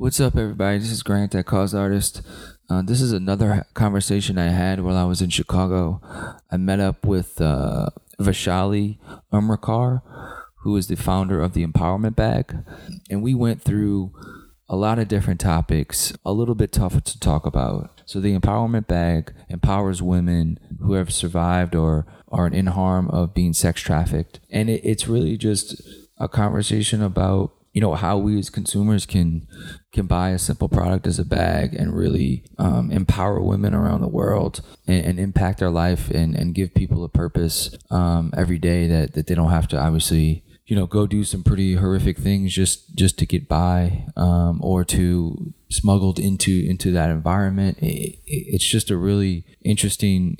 What's up, everybody? This is Grant at Cause Artist. This is another conversation I had while I was in Chicago. I met up with Vashali Umrakar, who is the founder of The Empowerment Bag, and we went through a lot of different topics, a little bit tougher to talk about. So The Empowerment Bag empowers women who have survived or are in harm of being sex trafficked. And it's really just a conversation about, you know, how we as consumers can buy a simple product as a bag and really empower women around the world and impact their life and give people a purpose every day that they don't have to obviously, you know, go do some pretty horrific things just to get by or to smuggled into that environment. It's just a really interesting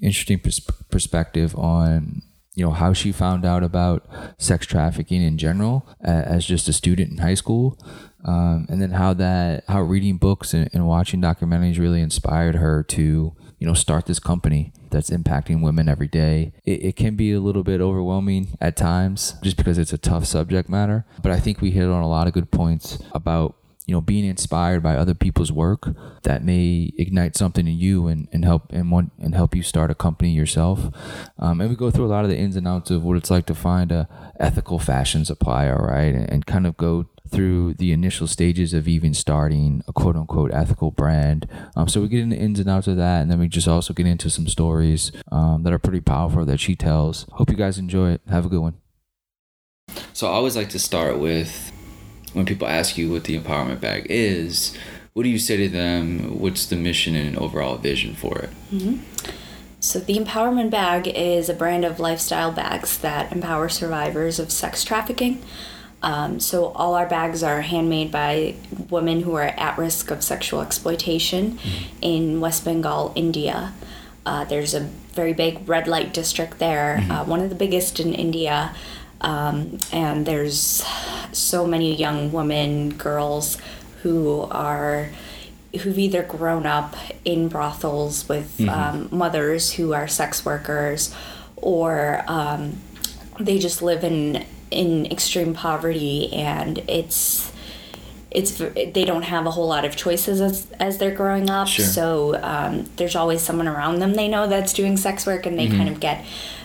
perspective on, you know, how she found out about sex trafficking in general as just a student in high school, and then how reading books and watching documentaries really inspired her to, you know, start this company that's impacting women every day. It can be a little bit overwhelming at times just because it's a tough subject matter, but I think we hit on a lot of good points about, you know, being inspired by other people's work that may ignite something in you and help you start a company yourself. And we go through a lot of the ins and outs of what it's like to find a ethical fashion supplier, right? And kind of go through the initial stages of even starting a quote unquote ethical brand. So we get into the ins and outs of that. And then we just also get into some stories that are pretty powerful that she tells. Hope you guys enjoy it. Have a good one. So I always like to start with, when people ask you what the Empowerment Bag is, what do you say to them? What's the mission and overall vision for it? Mm-hmm. So the Empowerment Bag is a brand of lifestyle bags that empower survivors of sex trafficking. So all our bags are handmade by women who are at risk of sexual exploitation in West Bengal, India. There's a very big red light district there, mm-hmm. One of the biggest in India. And there's so many young women, girls who've either grown up in brothels with mm-hmm. Mothers who are sex workers, or they just live in extreme poverty, and it's they don't have a whole lot of choices as they're growing up. Sure. So there's always someone around them they know that's doing sex work, and they mm-hmm. kind of get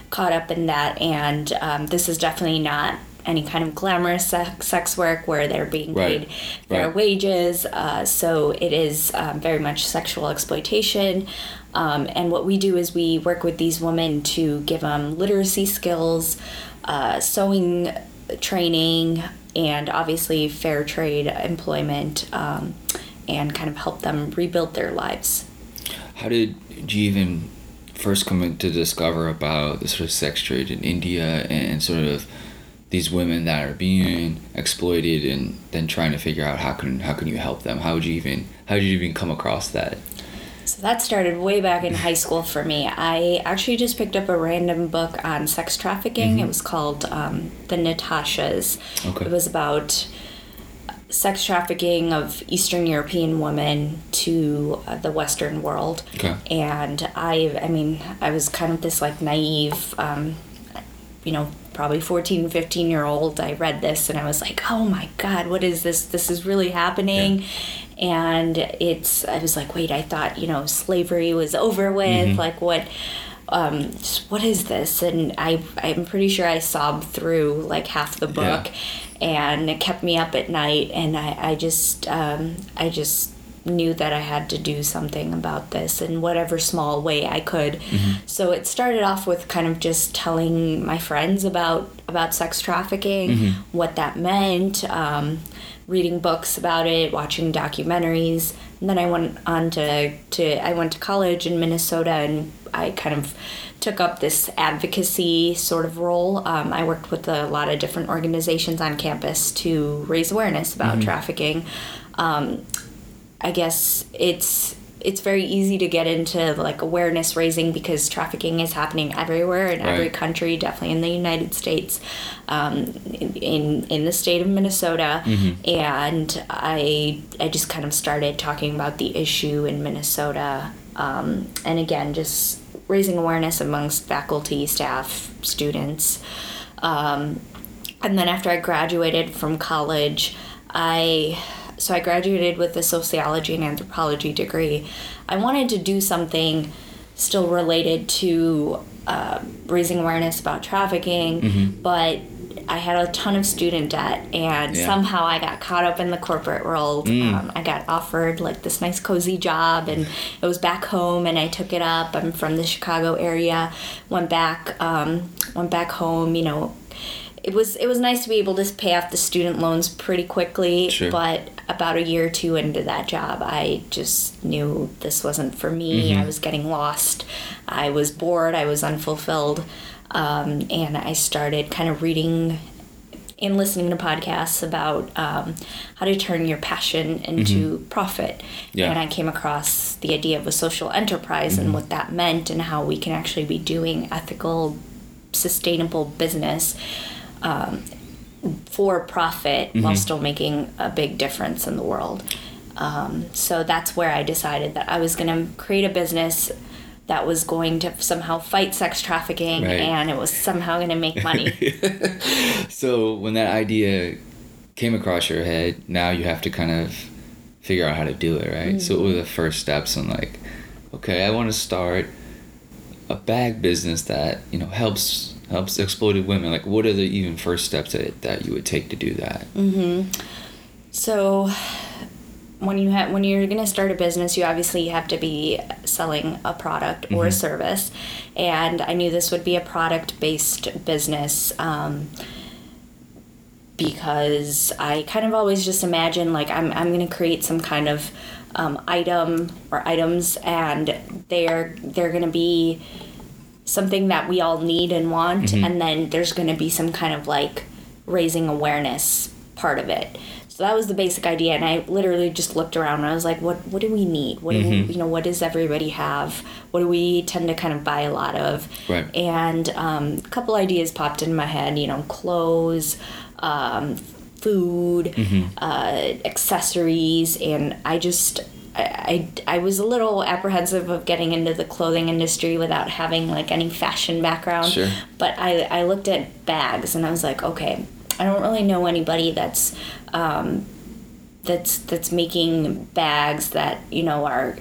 caught up in that, and this is definitely not any kind of glamorous sex work where they're being paid fair wages, so it is very much sexual exploitation, and what we do is we work with these women to give them literacy skills, sewing training, and obviously fair trade employment, and kind of help them rebuild their lives. How did you even first coming to discover about the sort of sex trade in India and sort of these women that are being exploited, and then trying to figure out how can you help them? How did you even come across that? So that started way back in high school for me. I actually just picked up a random book on sex trafficking. Mm-hmm. It was called The Natashas. Okay. It was about sex trafficking of Eastern European women to the Western world. Okay. And I was kind of this like naive, probably 14, 15 year old. I read this and I was like, oh my God, what is this? This is really happening. Yeah. And I was like, wait, I thought, you know, slavery was over with, mm-hmm. like what is this? And I'm pretty sure I sobbed through like half the book. Yeah. And it kept me up at night, and I just knew that I had to do something about this in whatever small way I could. Mm-hmm. So it started off with kind of just telling my friends about sex trafficking, mm-hmm. what that meant, reading books about it, watching documentaries. And then I went on to college in Minnesota, and I kind of took up this advocacy sort of role. I worked with a lot of different organizations on campus to raise awareness about mm-hmm. trafficking. I guess it's very easy to get into like awareness raising because trafficking is happening everywhere in every country, definitely in the United States, in the state of Minnesota. Mm-hmm. And I just kind of started talking about the issue in Minnesota, and again, just raising awareness amongst faculty, staff, students. And then after I graduated from college, I So I graduated with a sociology and anthropology degree. I wanted to do something still related to raising awareness about trafficking, mm-hmm. but I had a ton of student debt, and somehow I got caught up in the corporate world. I got offered like this nice cozy job, and it was back home, and I took it up. I'm from the Chicago area. Went back home. You know, it was nice to be able to pay off the student loans pretty quickly. Sure. But about a year or two into that job, I just knew this wasn't for me. Mm-hmm. I was getting lost. I was bored. I was unfulfilled. And I started kind of reading and listening to podcasts about how to turn your passion into mm-hmm. profit. Yeah. And I came across the idea of a social enterprise mm-hmm. and what that meant and how we can actually be doing ethical, sustainable business for profit mm-hmm. while still making a big difference in the world. So that's where I decided that I was going to create a business that was going to somehow fight sex trafficking, right. and it was somehow going to make money. So when that idea came across your head, now you have to kind of figure out how to do it, right? Mm-hmm. So what were the first steps in like, okay, I want to start a bag business that, you know, helps exploited women. Like, what are the even first steps that you would take to do that? Mm-hmm. So When you're going to start a business, you obviously have to be selling a product or mm-hmm. a service. And I knew this would be a product-based business because I kind of always just imagine, like, I'm going to create some kind of item or items, and they're going to be something that we all need and want. Mm-hmm. And then there's going to be some kind of, like, raising awareness part of it. So that was the basic idea, and I literally just looked around and I was like, what do we need? What mm-hmm. do we, you know, what does everybody have? What do we tend to kind of buy a lot of? Right. And a couple ideas popped in my head, you know, clothes, food, mm-hmm. Accessories, and I was a little apprehensive of getting into the clothing industry without having like any fashion background. Sure. But I looked at bags and I was like, okay, I don't really know anybody that's making bags that, you know, are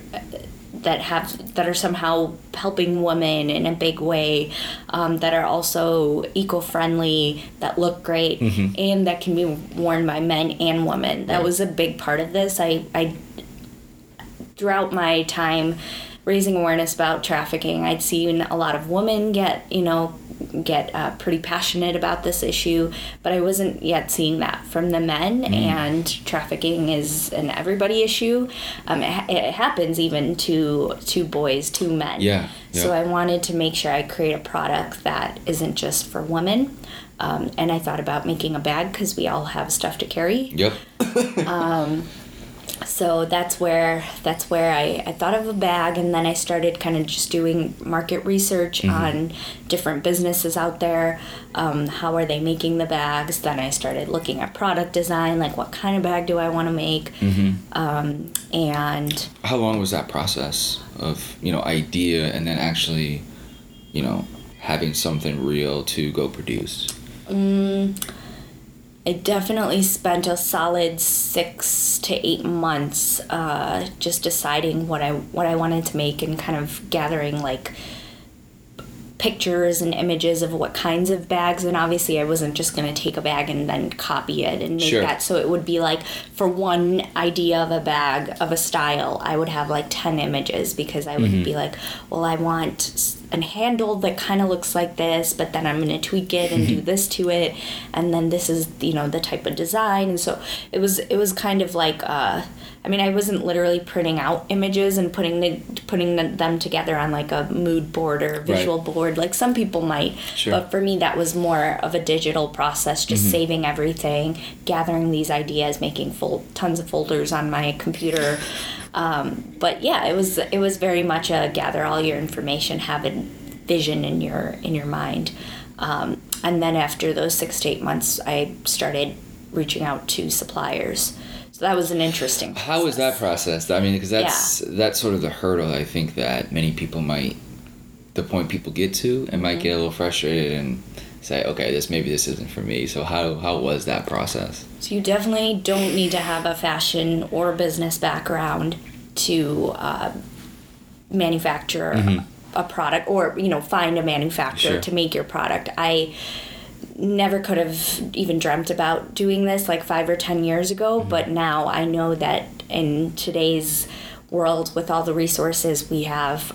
somehow helping women in a big way, that are also eco-friendly, that look great, mm-hmm. and that can be worn by men and women. That was a big part of this. I throughout my time raising awareness about trafficking, I'd seen a lot of women get pretty passionate about this issue, but I wasn't yet seeing that from the men, mm-hmm. and trafficking is an everybody issue. It happens even to boys, to men. Yeah. So I wanted to make sure I create a product that isn't just for women, and I thought about making a bag because we all have stuff to carry. Yep. So that's where I thought of a bag, and then I started kind of just doing market research mm-hmm. on different businesses out there. How are they making the bags? Then I started looking at product design, like what kind of bag do I want to make? Mm-hmm. And how long was that process of, you know, idea and then actually, you know, having something real to go produce? I definitely spent a solid 6 to 8 months just deciding what I wanted to make and kind of gathering like pictures and images of what kinds of bags. And obviously I wasn't just going to take a bag and then copy it and make sure. that. So it would be like for one idea of a bag, of a style, I would have like 10 images because I would mm-hmm. be like, well, I want a handle that kind of looks like this, but then I'm going to tweak it and do this to it. And then this is, you know, the type of design. And so it was kind of like, I mean, I wasn't literally printing out images and putting them together on like a mood board or visual right. board, like some people might. Sure. But for me, that was more of a digital process, just mm-hmm. saving everything, gathering these ideas, making tons of folders on my computer. But yeah, it was very much a gather all your information, have a vision in your mind. And then after those 6 to 8 months, I started reaching out to suppliers. So that was an interesting process. How was that process? I mean, because that's sort of the hurdle, I think, that the point people get to and might mm-hmm. get a little frustrated and say, okay, maybe this isn't for me. So how was that process? So you definitely don't need to have a fashion or business background to manufacture a product, or find a manufacturer to make your product. I never could have even dreamt about doing this like 5 or 10 years ago, but now I know that in today's world, with all the resources we have,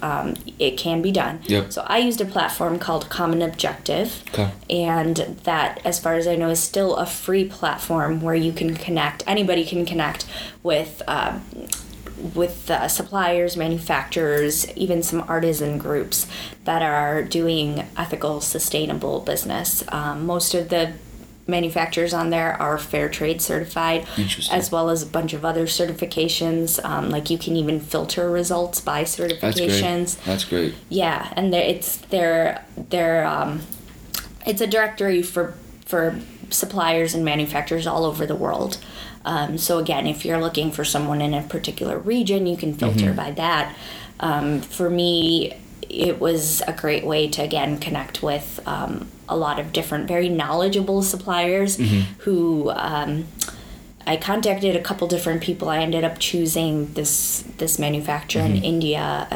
it can be done. Yep. So I used a platform called Common Objective, and that, as far as I know, is still a free platform where you can connect. Anybody can connect with suppliers, manufacturers, even some artisan groups that are doing ethical, sustainable business. Most of the manufacturers on there are fair trade certified, as well as a bunch of other certifications. Like you can even filter results by certifications. That's great. Yeah, and it's a directory for suppliers and manufacturers all over the world. So again, if you're looking for someone in a particular region, you can filter by that. For me, it was a great way to, again, connect with a lot of different, very knowledgeable suppliers who I contacted a couple different people. I ended up choosing this manufacturer in India,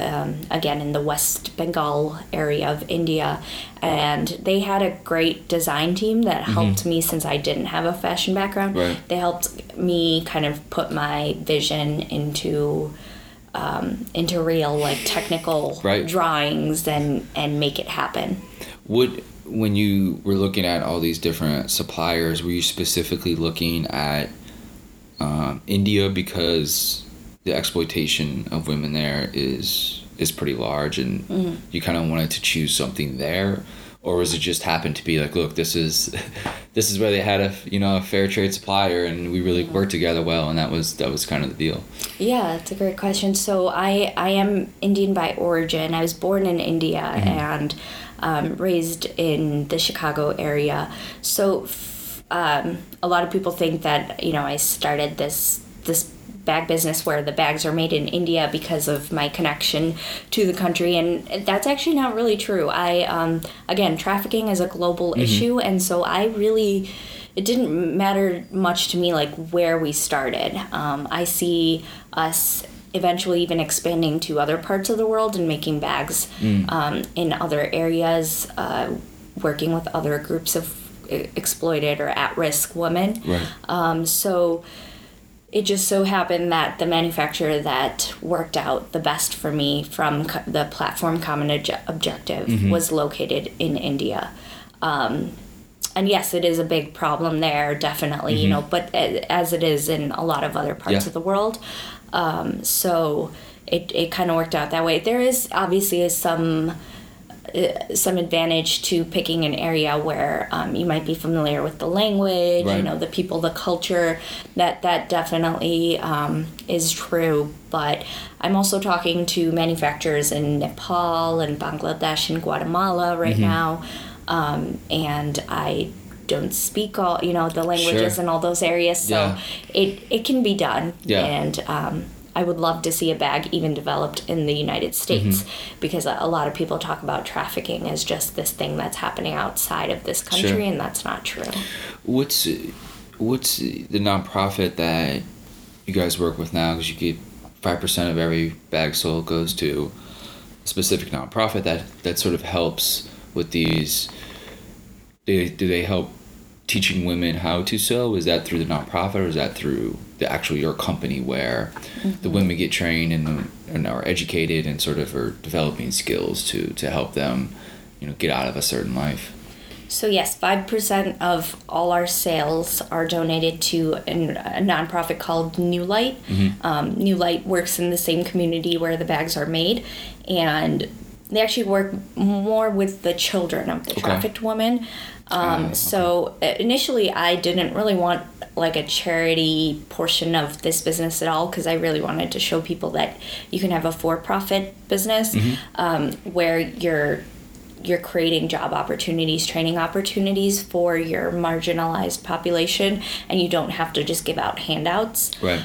again, in the West Bengal area of India. And they had a great design team that helped me, since I didn't have a fashion background. Right. They helped me kind of put my vision into real, like, technical drawings and make it happen. When you were looking at all these different suppliers, were you specifically looking at India because the exploitation of women there is pretty large, and you kind of wanted to choose something there? Or was it just happened to be like, look, this is where they had a fair trade supplier, and we really worked together well, and that was kind of the deal? Yeah, that's a great question. So I am Indian by origin. I was born in India and raised in the Chicago area. So a lot of people think that I started this bag business where the bags are made in India because of my connection to the country, and that's actually not really true. I again, trafficking is a global issue, and so it didn't matter much to me like where we started. I see us eventually even expanding to other parts of the world and making bags in other areas, working with other groups of exploited or at-risk women. Right. So it just so happened that the manufacturer that worked out the best for me from the platform Common Objective was located in India. And yes, it is a big problem there, definitely, but as it is in a lot of other parts of the world. So it kind of worked out that way. There is obviously some advantage to picking an area where you might be familiar with the language, the people, the culture. That definitely is true. But I'm also talking to manufacturers in Nepal and Bangladesh and Guatemala right now, and I don't speak all the languages in all those areas, so it can be done. And I would love to see a bag even developed in the United States, because a lot of people talk about trafficking as just this thing that's happening outside of this country, and that's not true. What's the nonprofit that you guys work with now? Because you get 5% of every bag sold goes to a specific nonprofit that sort of helps with these. Do they help teaching women how to sew? Is that through the nonprofit, or is that through your company where the women get trained and are educated and sort of are developing skills to help them, get out of a certain life? So yes, 5% of all our sales are donated to a nonprofit called New Light. New Light works in the same community where the bags are made, and they actually work more with the children of the trafficked women. So initially I didn't really want like a charity portion of this business at all, because I really wanted to show people that you can have a for-profit business where you're you're creating job opportunities, training opportunities for your marginalized population, and you don't have to just give out handouts. Right.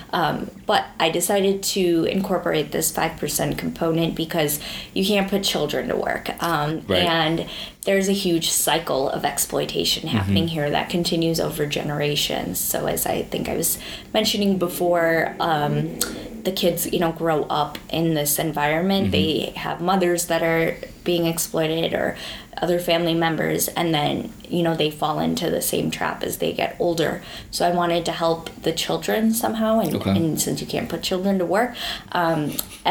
But I decided to incorporate this 5% component because you can't put children to work. Right. And there's a huge cycle of exploitation happening mm-hmm. here that continues over generations. So as I think I was mentioning before, the kids, grow up in this environment. Mm-hmm. They have mothers that are being exploited or other family members, and then, they fall into the same trap as they get older. So I wanted to help the children somehow, and since you can't put children to work, at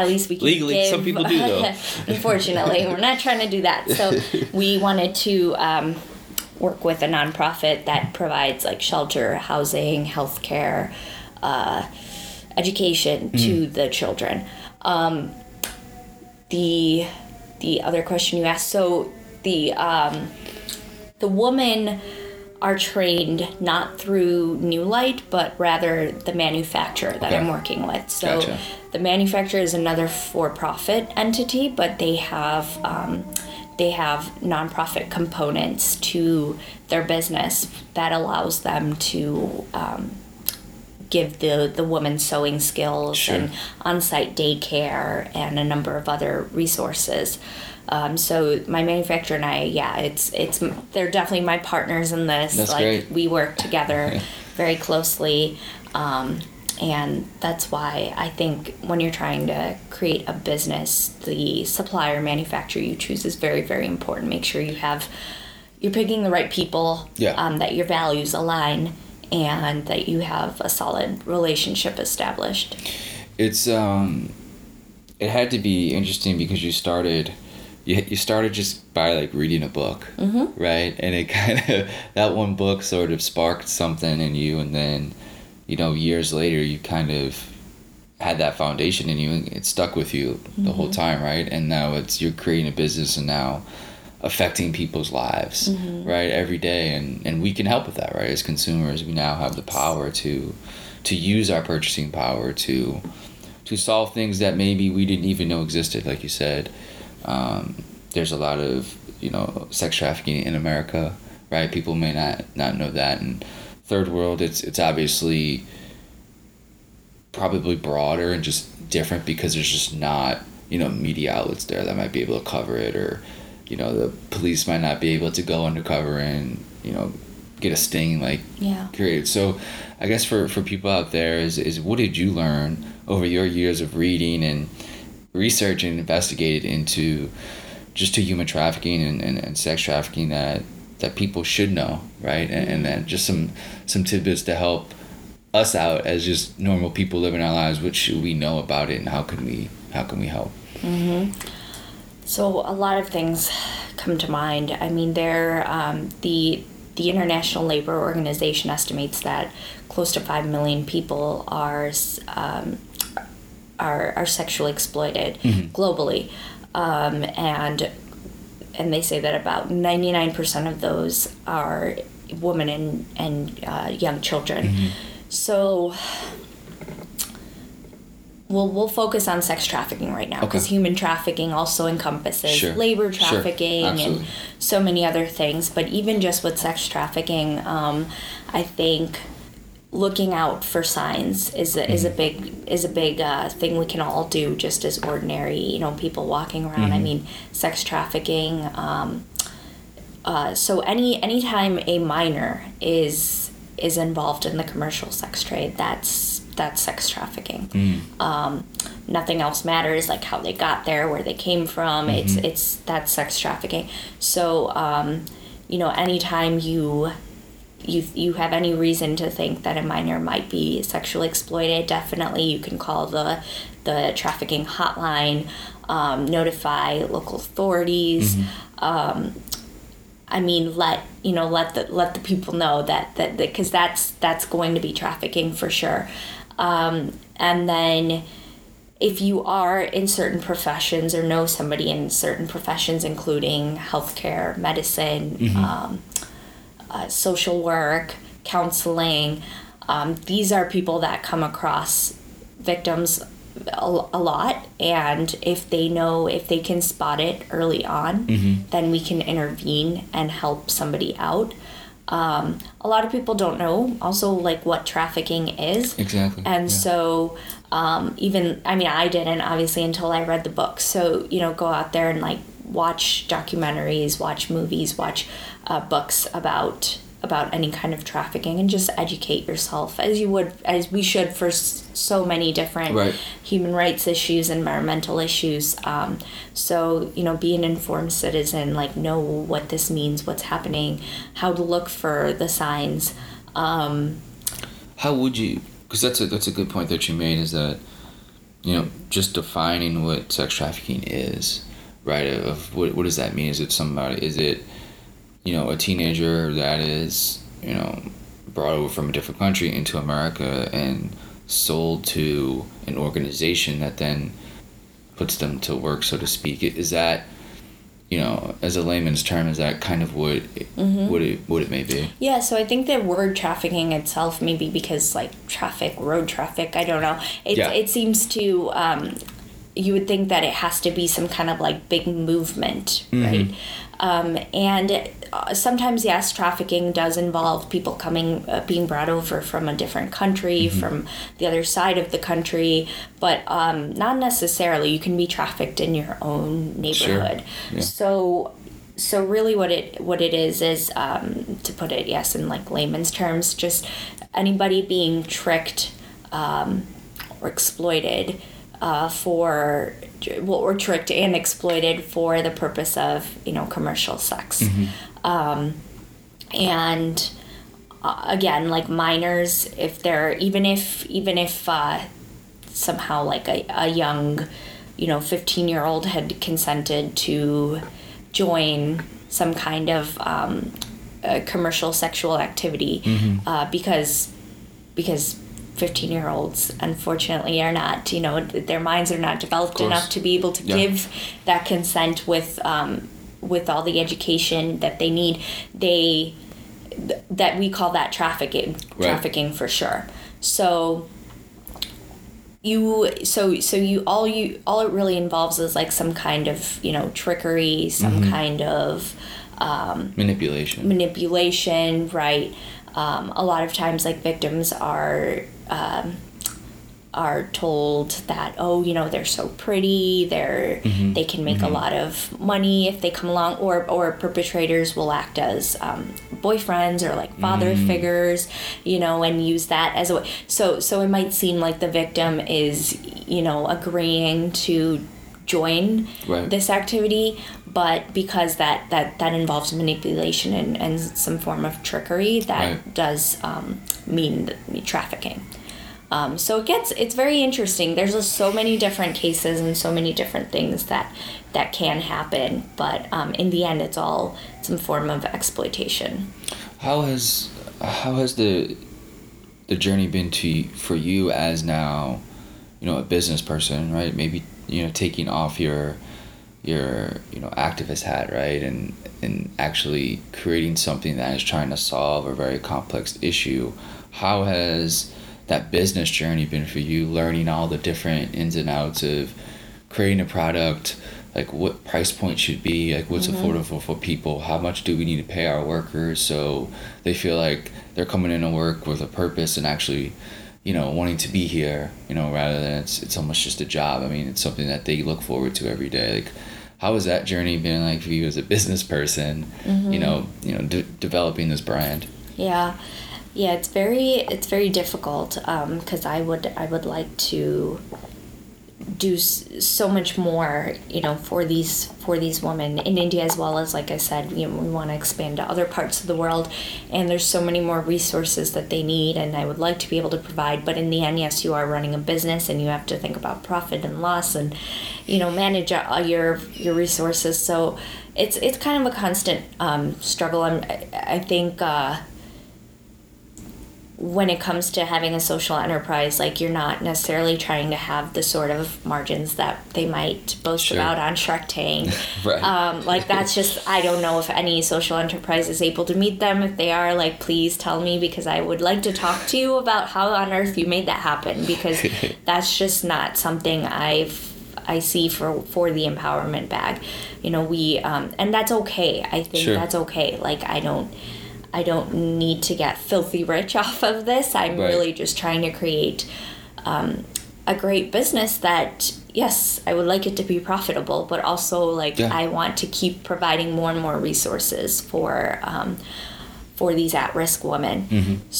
least we can legally, give... some people do, though. Unfortunately, we're not trying to do that. So we wanted to... work with a nonprofit that provides shelter, housing, healthcare, education to the children. The other question you asked, so the women are trained not through New Light, but rather the manufacturer that I'm working with. So gotcha. The manufacturer is another for-profit entity, but they have nonprofit components to their business that allows them to give the women sewing skills and on-site daycare and a number of other resources. So my manufacturer and I, it's they're definitely my partners in this. That's great. We work together very closely. And that's why I think when you're trying to create a business, the supplier, manufacturer you choose is very, very important. Make sure you're picking the right people, that your values align, and that you have a solid relationship established. It's it had to be interesting because you started just by reading a book, mm-hmm. right? And it that one book sort of sparked something in you, and then. Years later, you kind of had that foundation in you, and it stuck with you the mm-hmm. whole time, right? And now you're creating a business and now affecting people's lives, mm-hmm. right, every day. And we can help with that, right? As consumers, we now have the power to use our purchasing power to solve things that maybe we didn't even know existed, like you said. There's a lot of, sex trafficking in America, right? People may not know that, and third world, it's obviously probably broader and just different because there's just not, media outlets there that might be able to cover it, or, the police might not be able to go undercover and, get a sting created. So I guess for people out there is what did you learn over your years of reading and research and investigated into just to human trafficking and sex trafficking that people should know, right? And then just some tidbits to help us out as just normal people living our lives. What should we know about it, and how can we help? Mm-hmm. So a lot of things come to mind. I mean, the International Labor Organization estimates that close to 5 million people are sexually exploited mm-hmm. globally, and they say that about 99% of those are women and young children. Mm-hmm. So we'll focus on sex trafficking right now because human trafficking also encompasses labor trafficking and so many other things. But even just with sex trafficking, I think looking out for signs is a big thing we can all do just as ordinary people walking around. Mm-hmm. I mean, sex trafficking. So anytime a minor is involved in the commercial sex trade, that's sex trafficking. Mm. Nothing else matters, how they got there, where they came from. Mm-hmm. It's that's sex trafficking. So anytime you have any reason to think that a minor might be sexually exploited, definitely you can call the trafficking hotline, notify local authorities. Mm-hmm. Let the people know that because that's going to be trafficking for sure. And then if you are in certain professions or know somebody in certain professions, including healthcare, medicine, mm-hmm. Social work, counseling, these are people that come across victims a lot, and if they know, if they can spot it early on, then we can intervene and help somebody out. A lot of people don't know also like what trafficking is. Exactly. And so even, I mean, I didn't obviously until I read the book. So, you know, go out there and like watch documentaries, watch movies, watch books about any kind of trafficking, and just educate yourself as you would, as we should, for so many different human rights issues, environmental issues. So, you know, be an informed citizen, like know what this means, what's happening, how to look for the signs. How would you, because that's a good point that you made, is that, you know, just defining what sex trafficking is, right? Of what does that mean? Is it somebody, is it, you know, a teenager that is, you know, brought over from a different country into America and sold to an organization that then puts them to work, so to speak? Is that, you know, as a layman's term, is that kind of what it may be? Yeah, so I think the word trafficking itself, maybe because like traffic, road traffic, I don't know. It seems to, you would think that it has to be some kind of like big movement, right? And sometimes, yes, trafficking does involve people coming, being brought over from a different country, from the other side of the country, but not necessarily. You can be trafficked in your own neighborhood. Sure. Yeah. So really, what it is, to put it, yes, in like layman's terms, just anybody being tricked or exploited for. Well, we're tricked and exploited for the purpose of, you know, commercial sex. And again, like minors, if they're, even if somehow like a young, you know, 15-year-old had consented to join some kind of commercial sexual activity, because 15-year-olds, unfortunately, are not, you know, their minds are not developed enough to be able to give that consent with all the education that they need. That we call that trafficking for sure. So all it really involves is like some kind of, you know, trickery, some kind of manipulation, right? A lot of times, like, victims are told that, oh, you know, they're so pretty, they can make a lot of money if they come along, or perpetrators will act as boyfriends or like father figures, you know, and use that as a way. So it might seem like the victim is, you know, agreeing to join this activity, but because that involves manipulation and some form of trickery, that does mean trafficking. So it's very interesting. There's just so many different cases and so many different things that can happen, but in the end, it's all some form of exploitation. How has the journey been for you as now, you know, a business person, right? Maybe, you know, taking off your you know, activist hat, right, and actually creating something that is trying to solve a very complex issue. How has that business journey been for you, learning all the different ins and outs of creating a product, like what price point should be, like what's affordable for people, how much do we need to pay our workers so they feel like they're coming into work with a purpose and actually, you know, wanting to be here, you know, rather than it's almost just a job. I mean, it's something that they look forward to every day. Like, how has that journey been like for you as a business person, you know, developing this brand? Yeah, it's very difficult, because I would like to do so much more, you know, for these women in India, as well as, like I said, you know, we want to expand to other parts of the world, and there's so many more resources that they need, and I would like to be able to provide. But in the end, yes, you are running a business, and you have to think about profit and loss, and, you know, manage your resources. So it's kind of a constant struggle. I think when it comes to having a social enterprise, like, you're not necessarily trying to have the sort of margins that they might boast sure. about on Shark Tank. Right. Like, that's just, I don't know if any social enterprise is able to meet them. If they are, like, please tell me, because I would like to talk to you about how on earth you made that happen, because that's just not something I see for the empowerment bag. You know, we, and that's okay. I think sure. that's okay. Like, I don't need to get filthy rich off of this. I'm right. really just trying to create a great business that, yes, I would like it to be profitable, but also, like, yeah. I want to keep providing more and more resources for these at-risk women. Mm-hmm.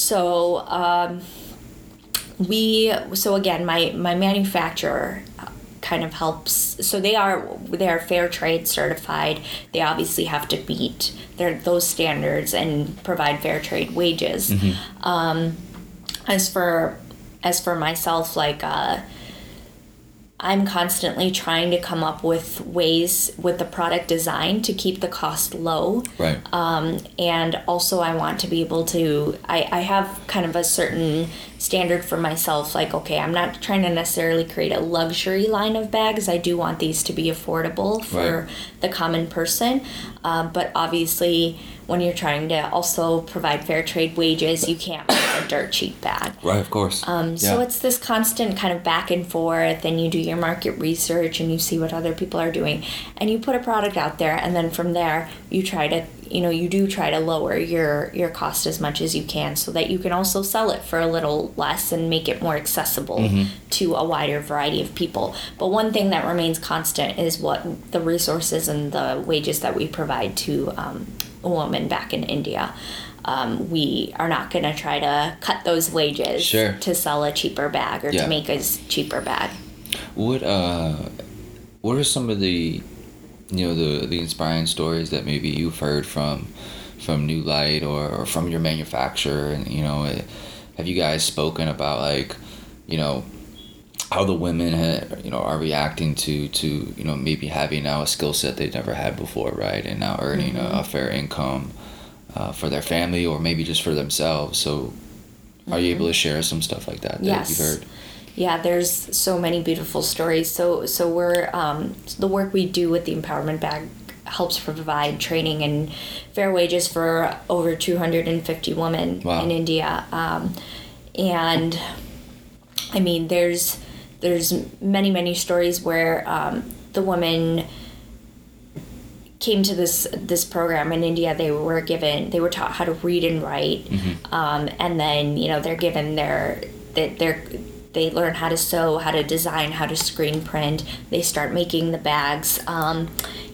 So again, my manufacturer kind of helps. So they are fair trade certified. They obviously have to meet those standards and provide fair trade wages. Mm-hmm. As for myself, like, I'm constantly trying to come up with ways with the product design to keep the cost low. Right. And also I want to be able to, I have kind of a certain standard for myself, like, okay, I'm not trying to necessarily create a luxury line of bags. I do want these to be affordable for right. the common person. But obviously when you're trying to also provide fair trade wages, you can't make a dirt cheap bag. Right, of course. So it's this constant kind of back and forth, and you do your market research and you see what other people are doing, and you put a product out there, and then from there you try to, you know, you do try to lower your cost as much as you can, so that you can also sell it for a little less and make it more accessible mm-hmm. to a wider variety of people. But one thing that remains constant is what the resources and the wages that we provide to a woman back in India. We are not going to try to cut those wages sure. to sell a cheaper bag or yeah. to make a cheaper bag. What are some of the, you know, the inspiring stories that maybe you've heard from New Light or from your manufacturer? And, you know, have you guys spoken about, like, you know, how the women are reacting to, you know, maybe having now a skill set they've never had before, right? And now earning mm-hmm. a fair income for their family or maybe just for themselves. So mm-hmm. are you able to share some stuff like that yes. that you've heard? Yeah, there's so many beautiful stories. So we're the work we do with the Empowerment Bag helps provide training and fair wages for over 250 women wow. in India, and I mean there's many stories where the women came to this program in India. They were taught how to read and write, mm-hmm. And then, you know, they're given they learn how to sew, how to design, how to screen print. They start making the bags, and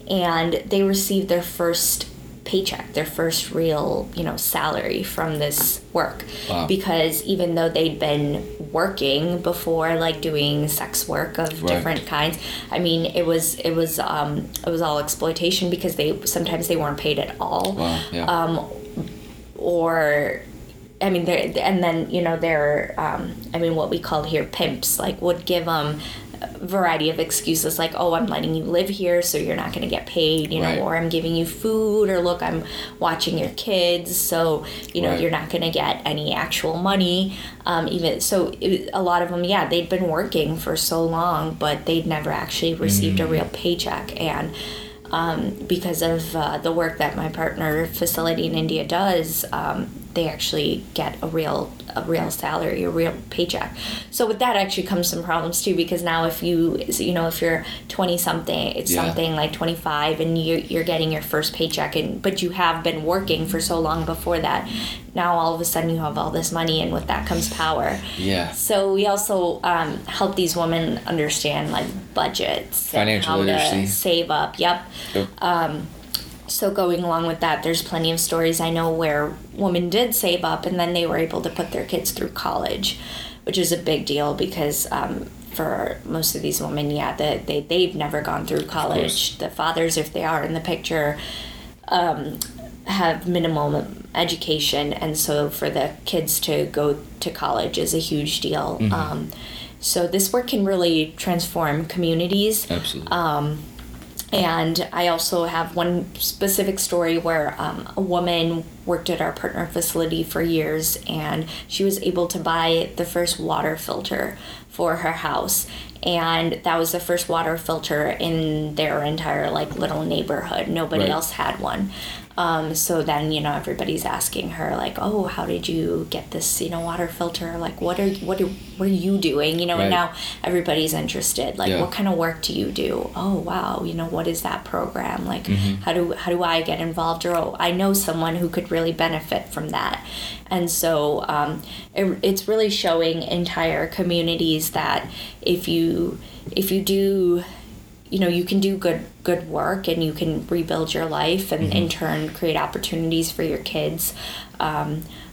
they receive their first paycheck, their first real, you know, salary from this work. Wow. Because even though they'd been working before, like doing sex work of right. different kinds, I mean, it was all exploitation, because sometimes they weren't paid at all. Wow. Yeah. What we call here pimps, like, would give them a variety of excuses, like, oh, I'm letting you live here, so you're not going to get paid, you right. know, or I'm giving you food, or look, I'm watching your kids, so, you know, right. you're not going to get any actual money. Even so, a lot of them, yeah, they'd been working for so long, but they'd never actually received a real paycheck. And because of the work that my partner facility in India does, they actually get a real salary, a real paycheck. So with that actually comes some problems too, because now if you're 20 something, it's yeah. something like 25, and you're getting your first paycheck, but you have been working for so long before that. Now all of a sudden you have all this money, and with that comes power. Yeah. So we also help these women understand, like, budgets, financial literacy, to save up. Yep. So going along with that, there's plenty of stories I know where women did save up, and then they were able to put their kids through college, which is a big deal, because for most of these women, yeah, they've never gone through college. The fathers, if they are in the picture, have minimum education, and so for the kids to go to college is a huge deal. Mm-hmm. So this work can really transform communities. Absolutely. And I also have one specific story where a woman worked at our partner facility for years, and she was able to buy the first water filter for her house. And that was the first water filter in their entire like little neighborhood. Nobody else had one. So then, you know, everybody's asking her like, oh, how did you get this, you know, water filter? Like, what are you doing? You know, and now everybody's interested. Like, what kind of work do you do? Oh, wow. You know, what is that program? Like, how do I get involved? Or, oh, I know someone who could really benefit from that. And so it's really showing entire communities that if you do, you know, you can do good work and you can rebuild your life and in turn create opportunities for your kids,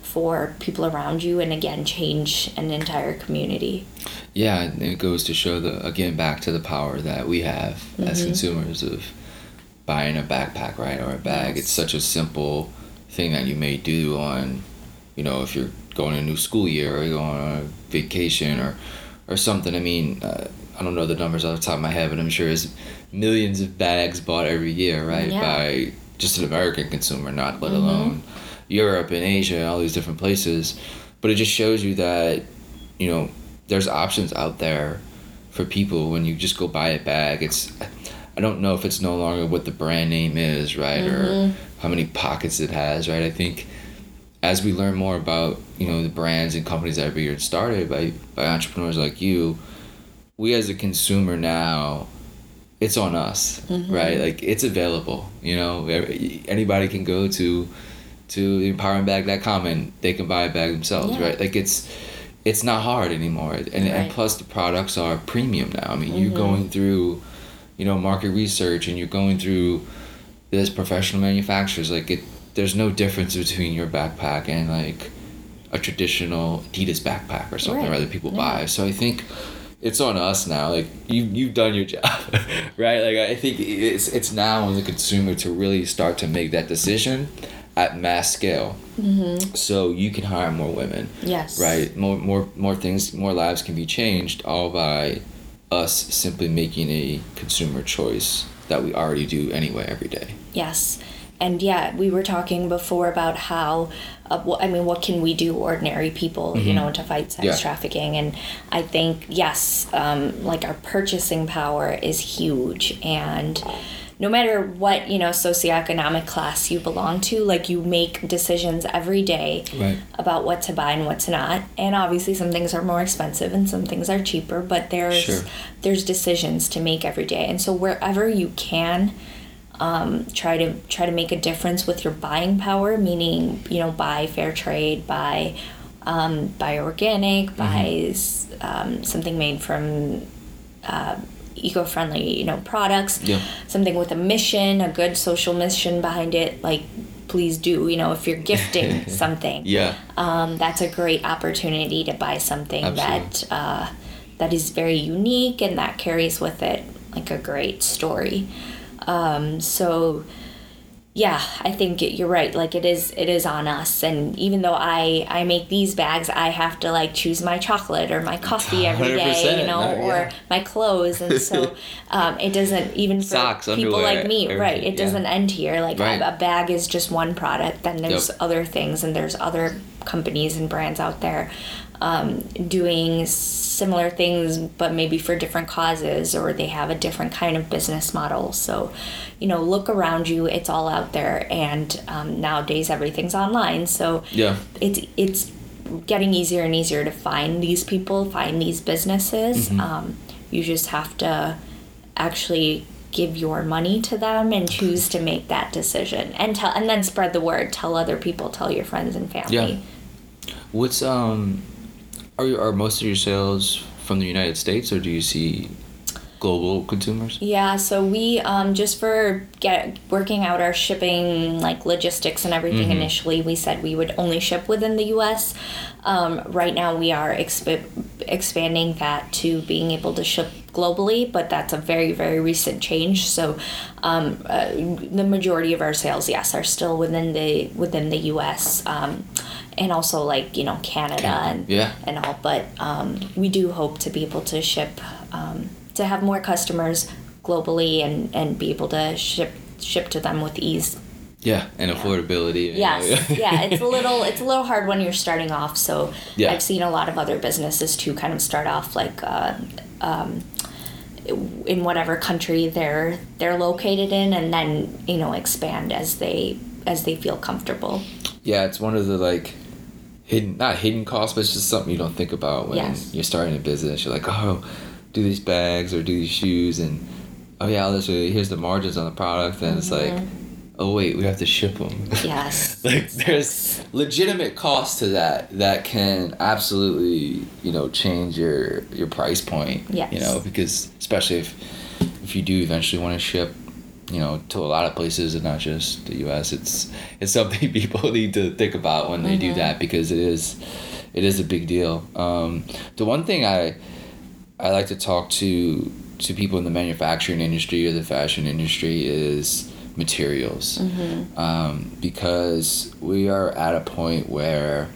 for people around you, and again, change an entire community. Yeah, and it goes to show, back to the power that we have as consumers of buying a backpack, right, or a bag. Yes. It's such a simple thing that you may do on, you know, if you're going to a new school year or you're going on a vacation or something. I mean, I don't know the numbers off the top of my head, but I'm sure it's millions of bags bought every year, right? Yeah. By just an American consumer, not let alone Europe and Asia and all these different places. But it just shows you that, you know, there's options out there for people when you just go buy a bag. It's, I don't know if it's no longer what the brand name is, right? Or how many pockets it has, right? I think as we learn more about, you know, the brands and companies that are started by entrepreneurs like you, we as a consumer now, it's on us, right? Like, it's available, you know. Anybody can go to empowerengbag.com and they can buy a bag themselves, right? Like, it's not hard anymore. And plus the products are premium now. I mean, you're going through, you know, market research and you're going through this professional manufacturers. Like, there's no difference between your backpack and like a traditional Adidas backpack or something that people buy. So I think it's on us now. Like, you've done your job, right? Like, I think it's now on the consumer to really start to make that decision at mass scale. So you can hire more women. Yes. Right. More things, more lives can be changed, all by us simply making a consumer choice that we already do anyway every day. Yes. And yeah, we were talking before about how, what can we do, ordinary people, you know, to fight sex trafficking? And I think, yes, like, our purchasing power is huge. And no matter what, you know, socioeconomic class you belong to, like, you make decisions every day about what to buy and what to not. And obviously some things are more expensive and some things are cheaper, but there's decisions to make every day. And so wherever you can, try to make a difference with your buying power, meaning, you know, buy fair trade, buy organic, buy something made from eco-friendly, you know, products, something with a mission, a good social mission behind it. Like, please do, you know, if you're gifting something, that's a great opportunity to buy something that is very unique and that carries with it like a great story. So yeah, I think you're right. Like, it is on us. And even though I make these bags, I have to like choose my chocolate or my coffee every day, you know, or my clothes. And so, it doesn't, even for socks, people like me, everything. Right. It doesn't end here. Like a bag is just one product. Then there's other things, and there's other companies and brands out there, doing similar things, but maybe for different causes, or they have a different kind of business model. So, you know, look around you. It's all out there. And nowadays everything's online. So it's getting easier and easier to find these people, find these businesses. You just have to actually give your money to them and choose to make that decision, and then spread the word. Tell other people, tell your friends and family. Yeah. What's Are most of your sales from the United States, or do you see global consumers? Yeah, so we just for working out our shipping, like logistics and everything, initially we said we would only ship within the U.S. Right now we are expanding that to being able to ship globally, but that's a very, very recent change. So the majority of our sales, yes, are still within the U.S., and also, like, you know, Canada and all. But we do hope to be able to ship, to have more customers globally and be able to ship to them with ease. Yeah, and affordability. Yes, yeah, it's a little hard when you're starting off. So yeah. I've seen a lot of other businesses too kind of start off like in whatever country they're located in, and then expand as they feel comfortable. Yeah, it's one of the not hidden costs, but it's just something you don't think about when you're starting a business. You're like, oh, do these bags or do these shoes, and oh yeah, here's the margins on the product, and it's like, oh wait, we have to ship them. Yes. There's legitimate costs to that can absolutely change your price point. Yes. Because especially if you do eventually want to ship, to a lot of places and not just the U.S. It's something people need to think about when they do that, because it is a big deal. The one thing I like to talk to people in the manufacturing industry or the fashion industry is materials, because we are at a point where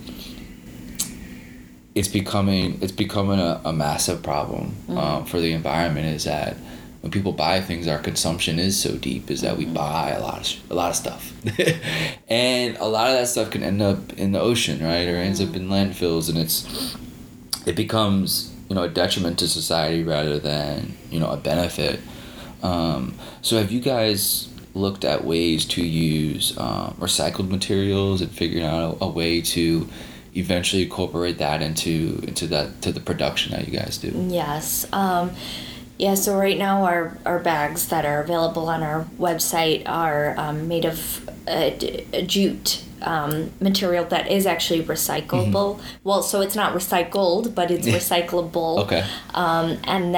it's becoming a massive problem for the environment. Is that when people buy things, our consumption is so deep, is that we buy a lot of stuff, and a lot of that stuff can end up in the ocean, right, or ends up in landfills, and it becomes a detriment to society rather than a benefit. So have you guys looked at ways to use recycled materials and figuring out a way to eventually incorporate that into the production that you guys do? Yes. So right now our bags that are available on our website are made of jute material that is actually recyclable. Well, so it's not recycled, but it's recyclable. Okay. And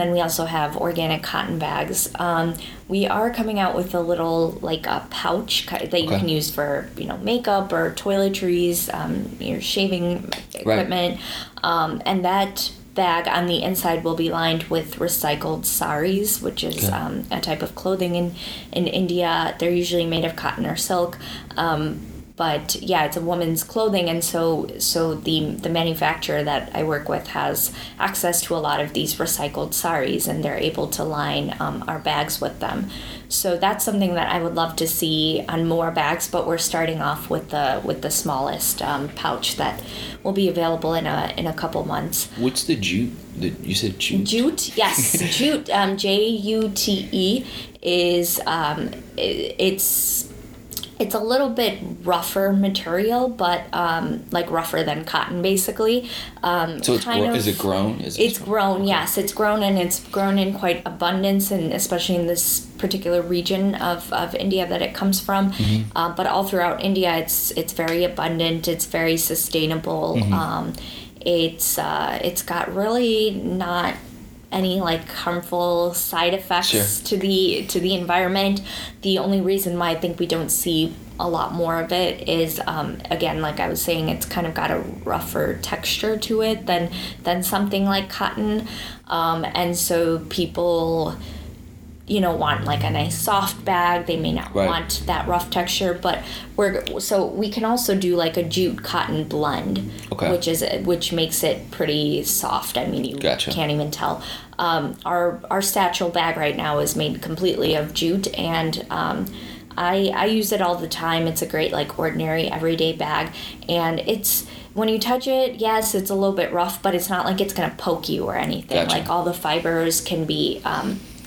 then we also have organic cotton bags. We are coming out with a little a pouch that you can use for makeup or toiletries, your shaving equipment, and that bag on the inside will be lined with recycled saris, which is a type of clothing in India. They're usually made of cotton or silk. But yeah, it's a woman's clothing, and so the manufacturer that I work with has access to a lot of these recycled saris, and they're able to line our bags with them. So that's something that I would love to see on more bags, but we're starting off with the smallest pouch that will be available in a couple months. What's the jute? You said jute? Jute, yes. Jute, J-U-T-E, is it's a little bit rougher material, but rougher than cotton, basically. So it's is it grown? It's grown, yes. It's grown, and it's grown in quite abundance, and especially in this particular region of India that it comes from. But all throughout India, it's very abundant. It's very sustainable. It's got really not any harmful side effects to the environment. The only reason why I think we don't see a lot more of it is again, like I was saying, it's kind of got a rougher texture to it than something like cotton, and so people want a nice soft bag. They may not want that rough texture, but we can also do a jute cotton blend, which makes it pretty soft. I mean, you can't even tell. Our satchel bag right now is made completely of jute, and I use it all the time. It's a great ordinary everyday bag, and it's. When you touch it, yes, it's a little bit rough, but it's not it's going to poke you or anything. All the fibers can be,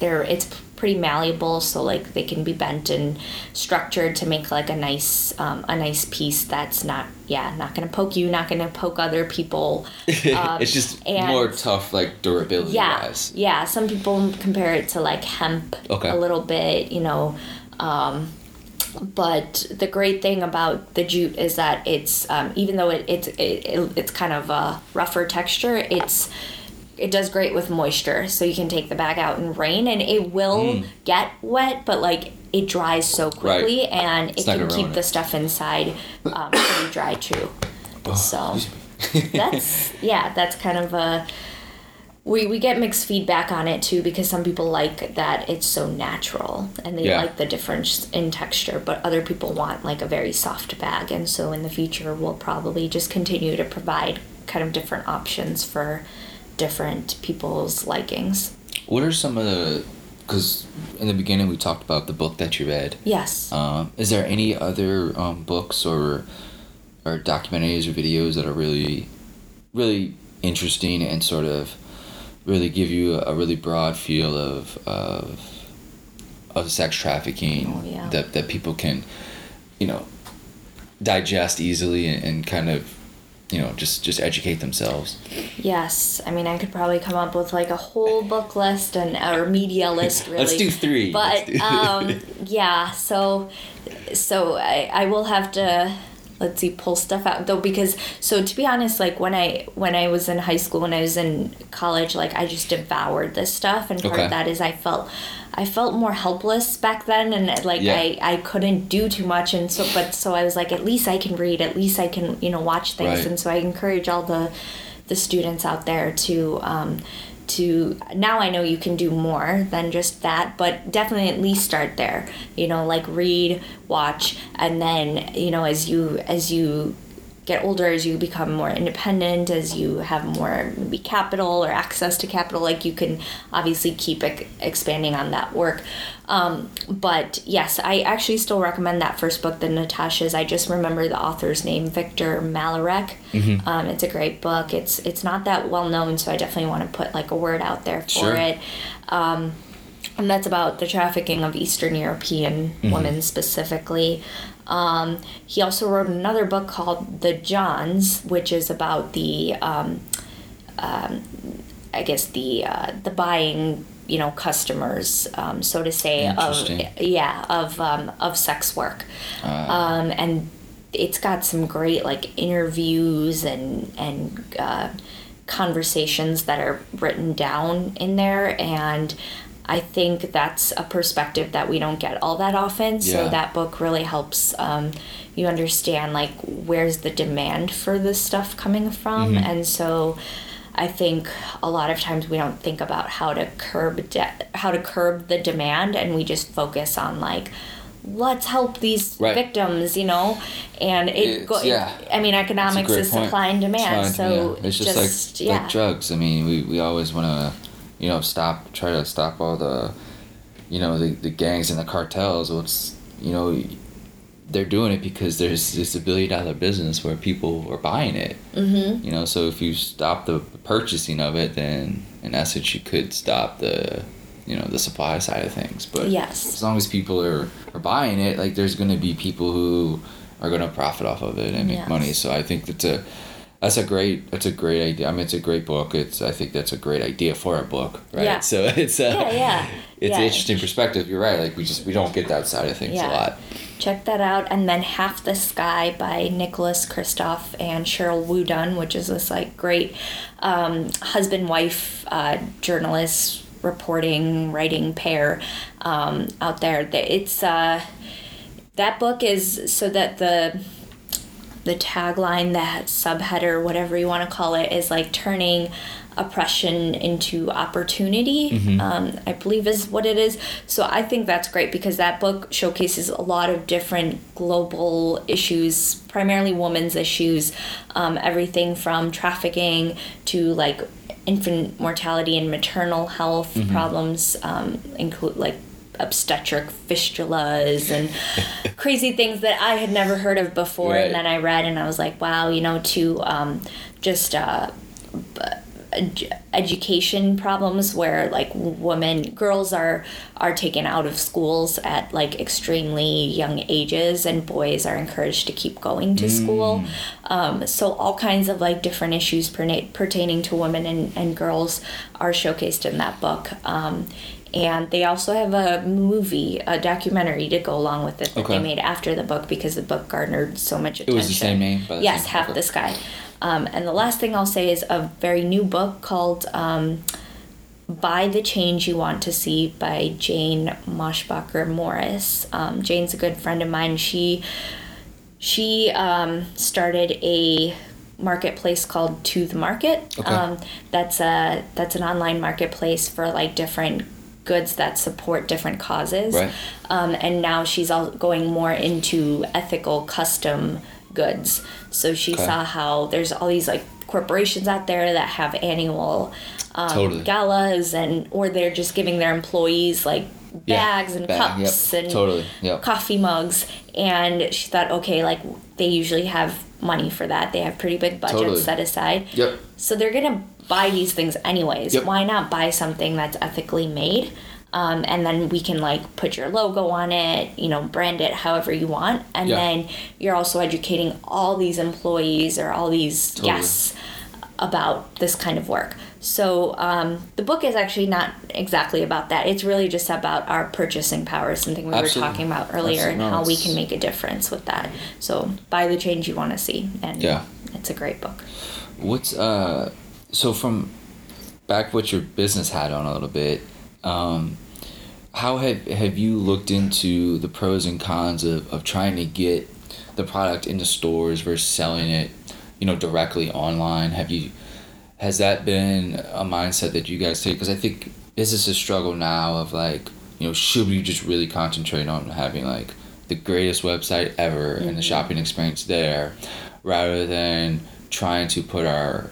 it's pretty malleable, so they can be bent and structured to make a nice piece that's not going to poke you, not going to poke other people. It's just more tough, durability wise. Yeah, some people compare it to hemp a little bit, but the great thing about the jute is that it's even though it's kind of a rougher texture, it does great with moisture. So you can take the bag out in rain, and it will get wet, but it dries so quickly, and it can keep the stuff inside pretty dry too. So that's kind of a. We get mixed feedback on it too, because some people like that it's so natural, and they like the difference in texture, but other people want a very soft bag. And so in the future, we'll probably just continue to provide kind of different options for different people's likings. What are some of the because in the beginning we talked about the book that you read. Yes. Is there any other books or documentaries or videos that are really, really interesting and sort of really give you a really broad feel of sex trafficking that people can, you know, digest easily and kind of, you know, just educate themselves? Yes. I mean, I could probably come up with like a whole book list and or media list, really. Let's do three. But yeah, so I will have to, let's see, pull stuff out though, because so to be honest, like when I was in high school, when I was in college, like I just devoured this stuff, and part of that is I felt more helpless back then, and like I couldn't do too much, and so I was like, at least I can read, at least I can, you know, watch things, right. And so I encourage all the students out there to now I know you can do more than just that, but definitely at least start there, you know, like read, watch, and then, you know, as you get older, as you become more independent, as you have more maybe capital or access to capital, like you can obviously keep expanding on that work. But yes, I actually still recommend that first book, The Natashas. I just remember the author's name, Victor Malarek. Mm-hmm. It's a great book. It's not that well known, so I definitely want to put like a word out there for it. And that's about the trafficking of Eastern European women specifically. He also wrote another book called The Johns, which is about the, I guess the buying, you know, customers, so to say, of sex work, and it's got some great like interviews and conversations that are written down in there, and I think that's a perspective that we don't get all that often. So that book really helps you understand like where's the demand for this stuff coming from. Mm-hmm. And so I think a lot of times we don't think about how to curb the demand, and we just focus on like, let's help these victims, you know, and economics is supply and demand. It's just like drugs. I mean, we always want to, you know, try to stop all the, you know, the gangs and the cartels. Well, it's, you know, they're doing it because there's this $1 billion business where people are buying it. Mm-hmm. You know, so if you stop the purchasing of it, then in essence you could stop the, you know, the supply side of things. But as long as people are buying it, like there's going to be people who are going to profit off of it and make money. So I think that's a great idea. I mean, it's a great book. I think that's a great idea for a book, right? Yeah. So it's an interesting perspective. You're right. Like we don't get that side of things a lot. Check that out. And then Half the Sky by Nicholas Kristof and Cheryl Wudun, which is this like great husband-wife journalist reporting, writing pair out there. It's that book is so that the tagline, that subheader, whatever you want to call it, is like turning oppression into opportunity, I believe is what it is. So I think that's great because that book showcases a lot of different global issues, primarily women's issues, everything from trafficking to like infant mortality and maternal health problems, include like obstetric fistulas and crazy things that I had never heard of before. Right. And then I read and I was like, wow, you know, to education problems where like girls are taken out of schools at like extremely young ages, and boys are encouraged to keep going to school. So all kinds of like different issues pertaining to women and girls are showcased in that book. And they also have a movie, a documentary to go along with it that they made after the book because the book garnered so much attention. It was the same name? Yes, Half the Sky. And the last thing I'll say is a very new book called Buy the Change You Want to See by Jane Moshbacher Morris. Jane's a good friend of mine. She started a marketplace called To the Market. That's an online marketplace for like different goods that support different causes. Right. And now she's going more into ethical custom goods. So she saw how there's all these like corporations out there that have annual galas, and or they're just giving their employees like bags and cups and coffee mugs. And she thought, okay, like they usually have money for that. They have pretty big budgets set aside. Yep. So they're gonna buy these things anyways. Yep. Why not buy something that's ethically made? And then we can like put your logo on it, you know, brand it however you want. And then you're also educating all these employees or all these guests about this kind of work. So the book is actually not exactly about that. It's really just about our purchasing power, something we were talking about earlier, and how we can make a difference with that. So buy the change you want to see. And it's a great book. What's so from back what your business had on a little bit, how have you looked into the pros and cons of trying to get the product into stores versus selling it, you know, directly online? Has that been a mindset that you guys take? Because I think businesses struggle now of like, you know, should we just really concentrate on having like the greatest website ever and the shopping experience there rather than trying to put our,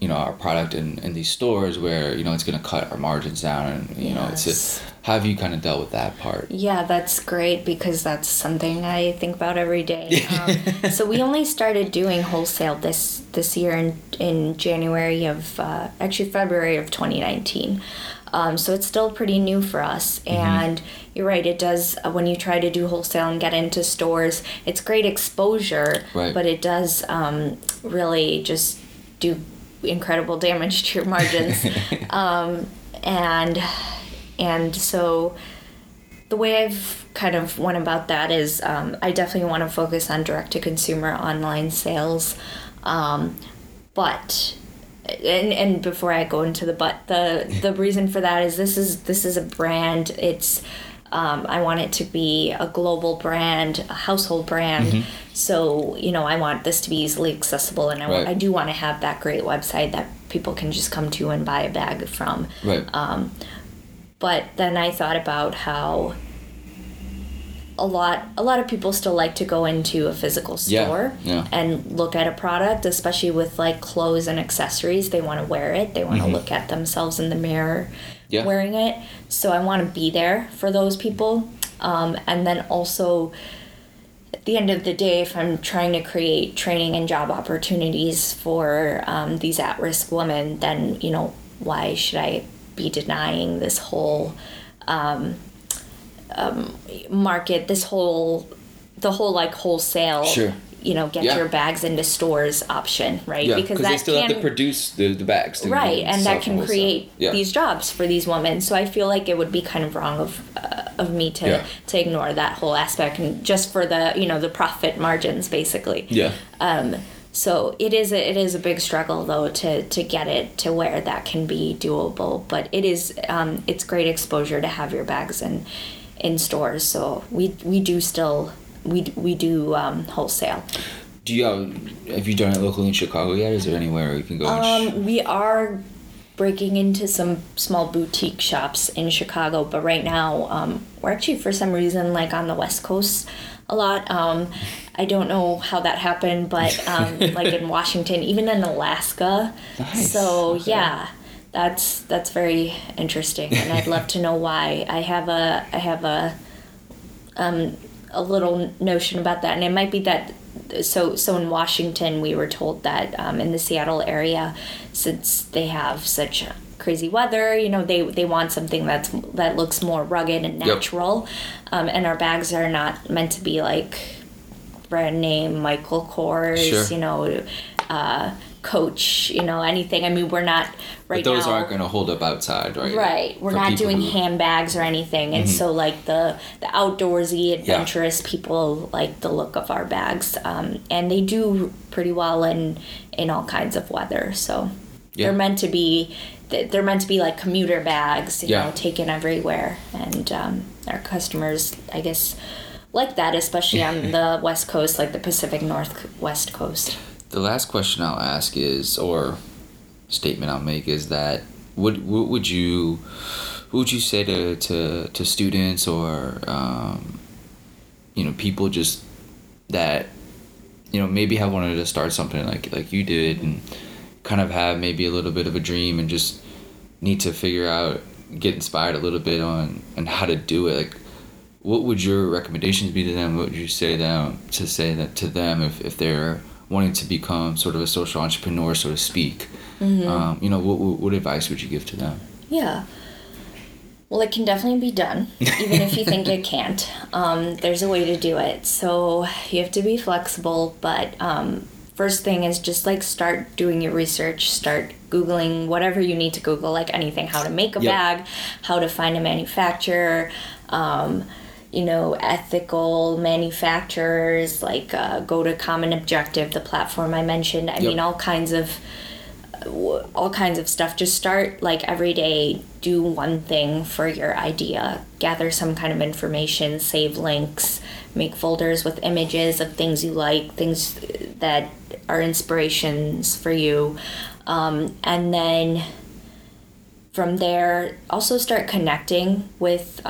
you know, our product in these stores where, you know, it's going to cut our margins down and, you know, it's just, how have you kind of dealt with that part? Yeah, that's great because that's something I think about every day. So we only started doing wholesale this year in January of, actually February of 2019. So it's still pretty new for us. And you're right, it does, when you try to do wholesale and get into stores, it's great exposure, but it does really just do incredible damage to your margins. And so the way I've kind of went about that is I definitely want to focus on direct-to-consumer online sales. But and before I go into the but, the reason for that is this is a brand. It's I want it to be a global brand, a household brand. So, you know, I want this to be easily accessible, and I do want to have that great website that people can just come to and buy a bag from. But then I thought about how a lot of people still like to go into a physical store and look at a product, especially with like clothes and accessories. They want to wear it. They want to look at themselves in the mirror wearing it. So I want to be there for those people. And then also at the end of the day, if I'm trying to create training and job opportunities for these at-risk women, then, you know, why should I be denying this whole market, the whole like wholesale, you know, get your bags into stores option, right? Because that they still have to produce the bags. Right, and that can create these jobs for these women. So I feel like it would be kind of wrong of me to ignore that whole aspect, and just for the, you know, the profit margins basically. So it is a big struggle though to get it to where that can be doable, but it is it's great exposure to have your bags in stores. So we do wholesale. Do you have you done it locally in Chicago yet? Is there anywhere you can go? We are breaking into some small boutique shops in Chicago, but right now we're actually for some reason like on the West Coast a lot. I don't know how that happened, but like in Washington, even in Alaska. Nice. So that's very interesting, and I'd love to know why. I have a little notion about that, and it might be that. So in Washington, we were told that in the Seattle area, since they have such crazy weather, you know, they want something that looks more rugged and natural. And our bags are not meant to be like brand name Michael Kors, you know, Coach, you know, anything. I mean, we're not right now. But those aren't going to hold up outside, right? Right. We're not doing handbags or anything. And so, like, the outdoorsy, adventurous people like the look of our bags. And they do pretty well in all kinds of weather. So they're meant to be like commuter bags, you know, taken everywhere. And our customers, I guess, like that, especially on the West Coast, like the Pacific Northwest Coast. The last question I'll ask is, or statement I'll make is that, what would you say to students or you know, people just that, you know, maybe have wanted to start something like you did, and kind of have maybe a little bit of a dream and just need to figure out, get inspired a little bit on and how to do it, like, what would your recommendations be to them? What would you say to them if they're wanting to become sort of a social entrepreneur, so to speak? Mm-hmm. What advice would you give to them? Yeah. Well, it can definitely be done, even if you think it can't. There's a way to do it. So you have to be flexible, but first thing is just like start doing your research, start Googling whatever you need to Google, like anything, how to make a bag, how to find a manufacturer, ethical manufacturers, like go to Common Objective, the platform I mentioned. I mean, all kinds of stuff. Just start, like, every day, do one thing for your idea, gather some kind of information, save links, make folders with images of things you like, things that are inspirations for you, and then from there also start connecting with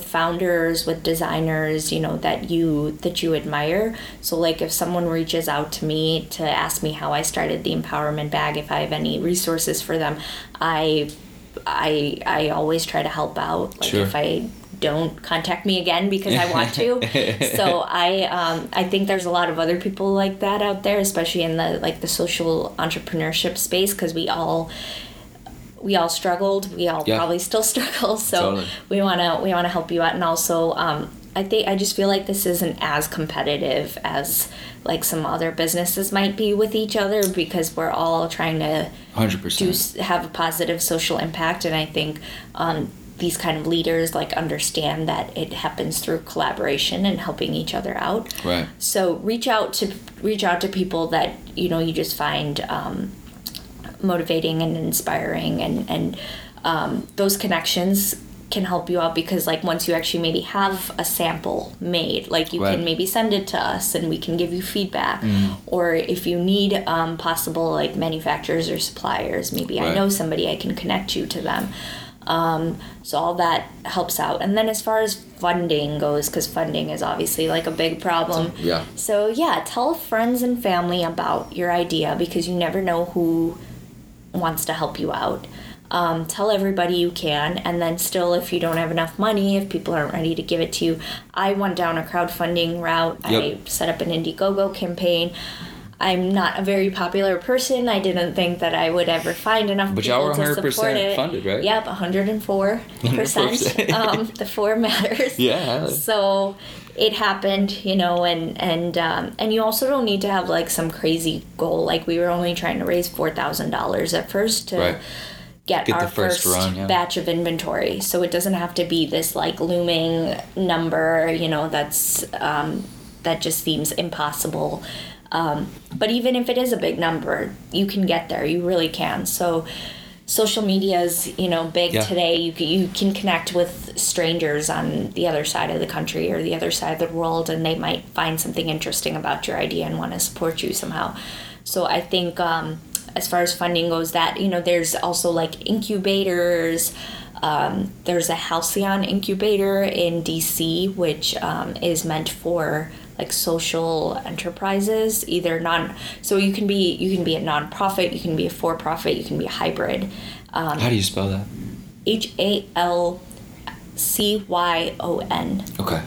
founders, with designers, that you admire. So, like, if someone reaches out to me to ask me how I started the Empowerment Bag, if I have any resources for them, I always try to help out. Like, if I don't, contact me again because I want to. So I think there's a lot of other people like that out there, especially in the social entrepreneurship space, because we all struggled. We all probably still struggle. So totally. we wanna help you out. And also, I just feel like this isn't as competitive as like some other businesses might be with each other, because we're all trying to 100% have a positive social impact. And I think these kind of leaders understand that it happens through collaboration and helping each other out. Right. So reach out to people that you just find motivating and inspiring, and those connections can help you out, because once you actually maybe have a sample made, you can maybe send it to us and we can give you feedback. Mm. Or if you need possible manufacturers or suppliers, maybe I know somebody, I can connect you to them. So all that helps out. And then as far as funding goes, because funding is obviously a big problem. Yeah. So tell friends and family about your idea, because you never know who wants to help you out. Tell everybody you can, and then still, if you don't have enough money, if people aren't ready to give it to you, I went down a crowdfunding route. Yep. I set up an Indiegogo campaign. I'm not a very popular person. I didn't think that I would ever find enough people to support it. But y'all were 100% funded, right? Yep, 104%. 100%. The four matters. Yeah. So it happened, and you also don't need to have some crazy goal. We were only trying to raise $4,000 at first to get our first batch of inventory. So it doesn't have to be this looming number, that's that just seems impossible. But even if it is a big number, you can get there. You really can. So social media is, big today. You can connect with strangers on the other side of the country or the other side of the world, and they might find something interesting about your idea and want to support you somehow. So I think as far as funding goes, that, there's also incubators. There's a Halcyon incubator in DC, which is meant for social enterprises, so you can be a nonprofit, you can be a for-profit, you can be a hybrid. How do you spell that? Halcyon. Okay.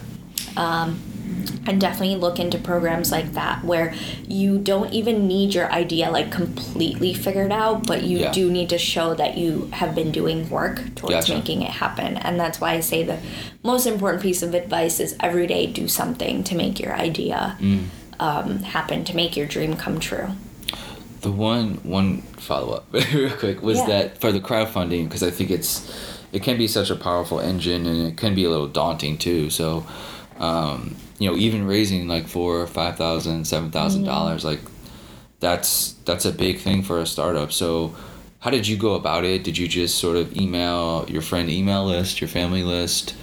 And definitely look into programs like that, where you don't even need your idea completely figured out, but you do need to show that you have been doing work towards making it happen. And that's why I say the most important piece of advice is every day do something to make your idea happen, to make your dream come true. The one follow-up real quick was that for the crowdfunding, because I think it can be such a powerful engine, and it can be a little daunting too. So even raising $4,000, $5,000, $7,000, that's a big thing for a startup. So how did you go about it? Did you just sort of email your friend email list, your family list,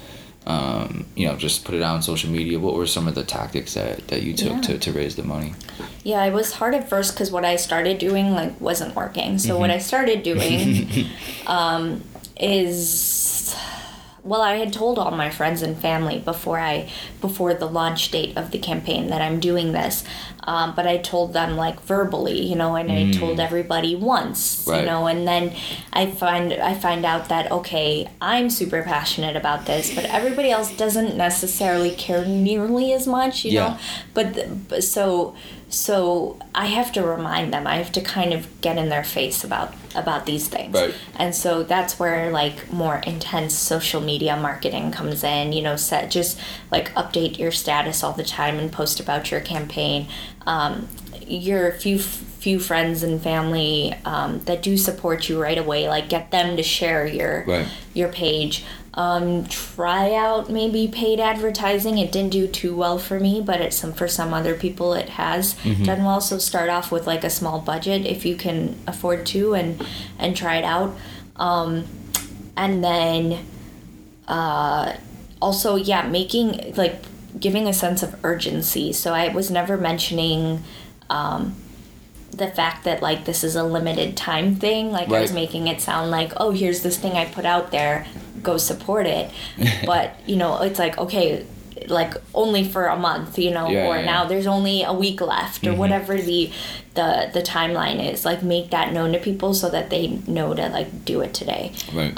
just put it out on social media? What were some of the tactics that you took to raise the money? Yeah, it was hard at first, because what I started doing wasn't working. So what I started doing is well, I had told all my friends and family before the launch date of the campaign that I'm doing this. But I told them, like, verbally, you know, and I told everybody once, right. you know, and then I find out that, okay, I'm super passionate about this, but everybody else doesn't necessarily care nearly as much, you yeah. know, but so I have to remind them, I have to kind of get in their face about these things. Right. And so that's where, like, more intense social media marketing comes in, you know, just like update your status all the time and post about your campaign. Your few friends and family that do support you right away, like, get them to share your page. Try out maybe paid advertising. It didn't do too well for me, but for some other people it has mm-hmm. done well. So start off with, like, a small budget if you can afford to, and try it out. And then also, yeah, making, like, giving a sense of urgency. So I was never mentioning the fact that, like, this is a limited time thing. Like, right. I was making it sound like, oh, here's this thing I put out there, go support it. But, you know, it's like, okay, like, only for a month, you know, yeah, or yeah, now yeah. there's only a week left or mm-hmm. whatever the timeline is. Like, make that known to people so that they know to, like, do it today. Right.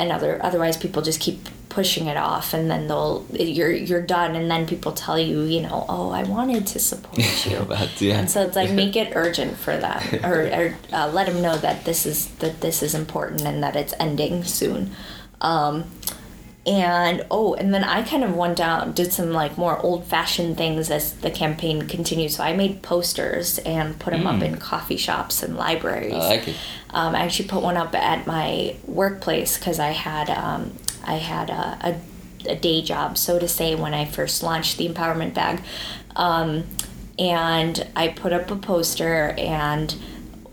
And otherwise people just keep pushing it off, and then you're done, and then people tell you, you know, oh, I wanted to support you. But, yeah. And so it's like, make it urgent for them, or let them know that this is important and that it's ending soon. And then I kind of went down, did some, like, more old-fashioned things as the campaign continued. So I made posters and put them up in coffee shops and libraries. I like it. I actually put one up at my workplace because I had a day job, so to say, when I first launched the Empowerment Bag. And I put up a poster, and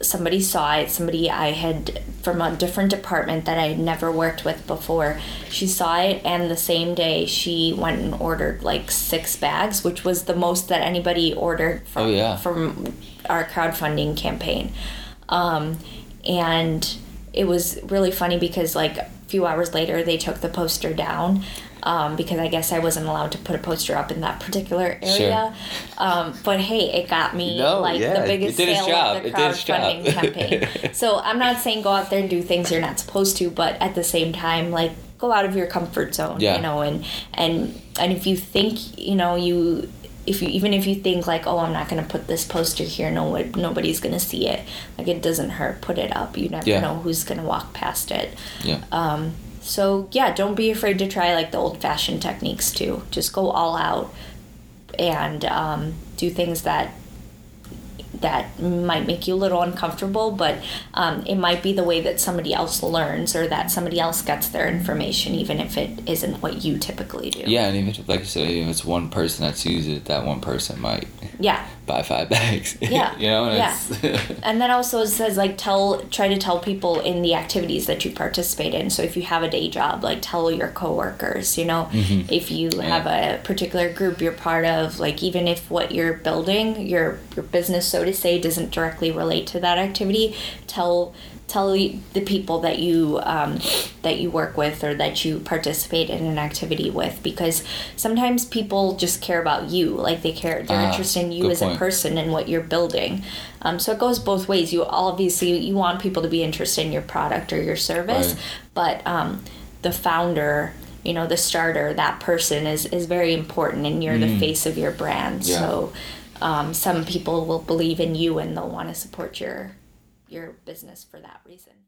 somebody saw it, somebody I had from a different department that I had never worked with before. She saw it, and the same day she went and ordered, like, 6 bags, which was the most that anybody ordered from our crowdfunding campaign. And it was really funny because, like, a few hours later they took the poster down. Because I guess I wasn't allowed to put a poster up in that particular area. Sure. But hey, it got me the biggest sale of the crowdfunding campaign. So I'm not saying go out there and do things you're not supposed to, but at the same time, like, go out of your comfort zone, you know, and if you think, you know, if you think like, oh, I'm not going to put this poster here, nobody's going to see it. Like, it doesn't hurt. Put it up. You never know who's going to walk past it. Yeah. So, yeah, don't be afraid to try, like, the old-fashioned techniques, too. Just go all out and do things that might make you a little uncomfortable, but it might be the way that somebody else learns or that somebody else gets their information, even if it isn't what you typically do. Yeah, and even if, like you said, if it's one person that sees it, that one person might buy 5 bags. Yeah. You know? And and then also it says, like, try to tell people in the activities that you participate in. So if you have a day job, like, tell your coworkers, you know, mm-hmm. if you have a particular group you're part of, like, even if what you're building, your business, so to say, doesn't directly relate to that activity, tell the people that you work with or that you participate in an activity with, because sometimes people just care about you, like, they're interested in you as a person and what you're building. So it goes both ways. You obviously you want people to be interested in your product or your service, but the founder, you know, the starter, that person is very important, and you're the face of your brand. So some people will believe in you and they'll want to support your business for that reason.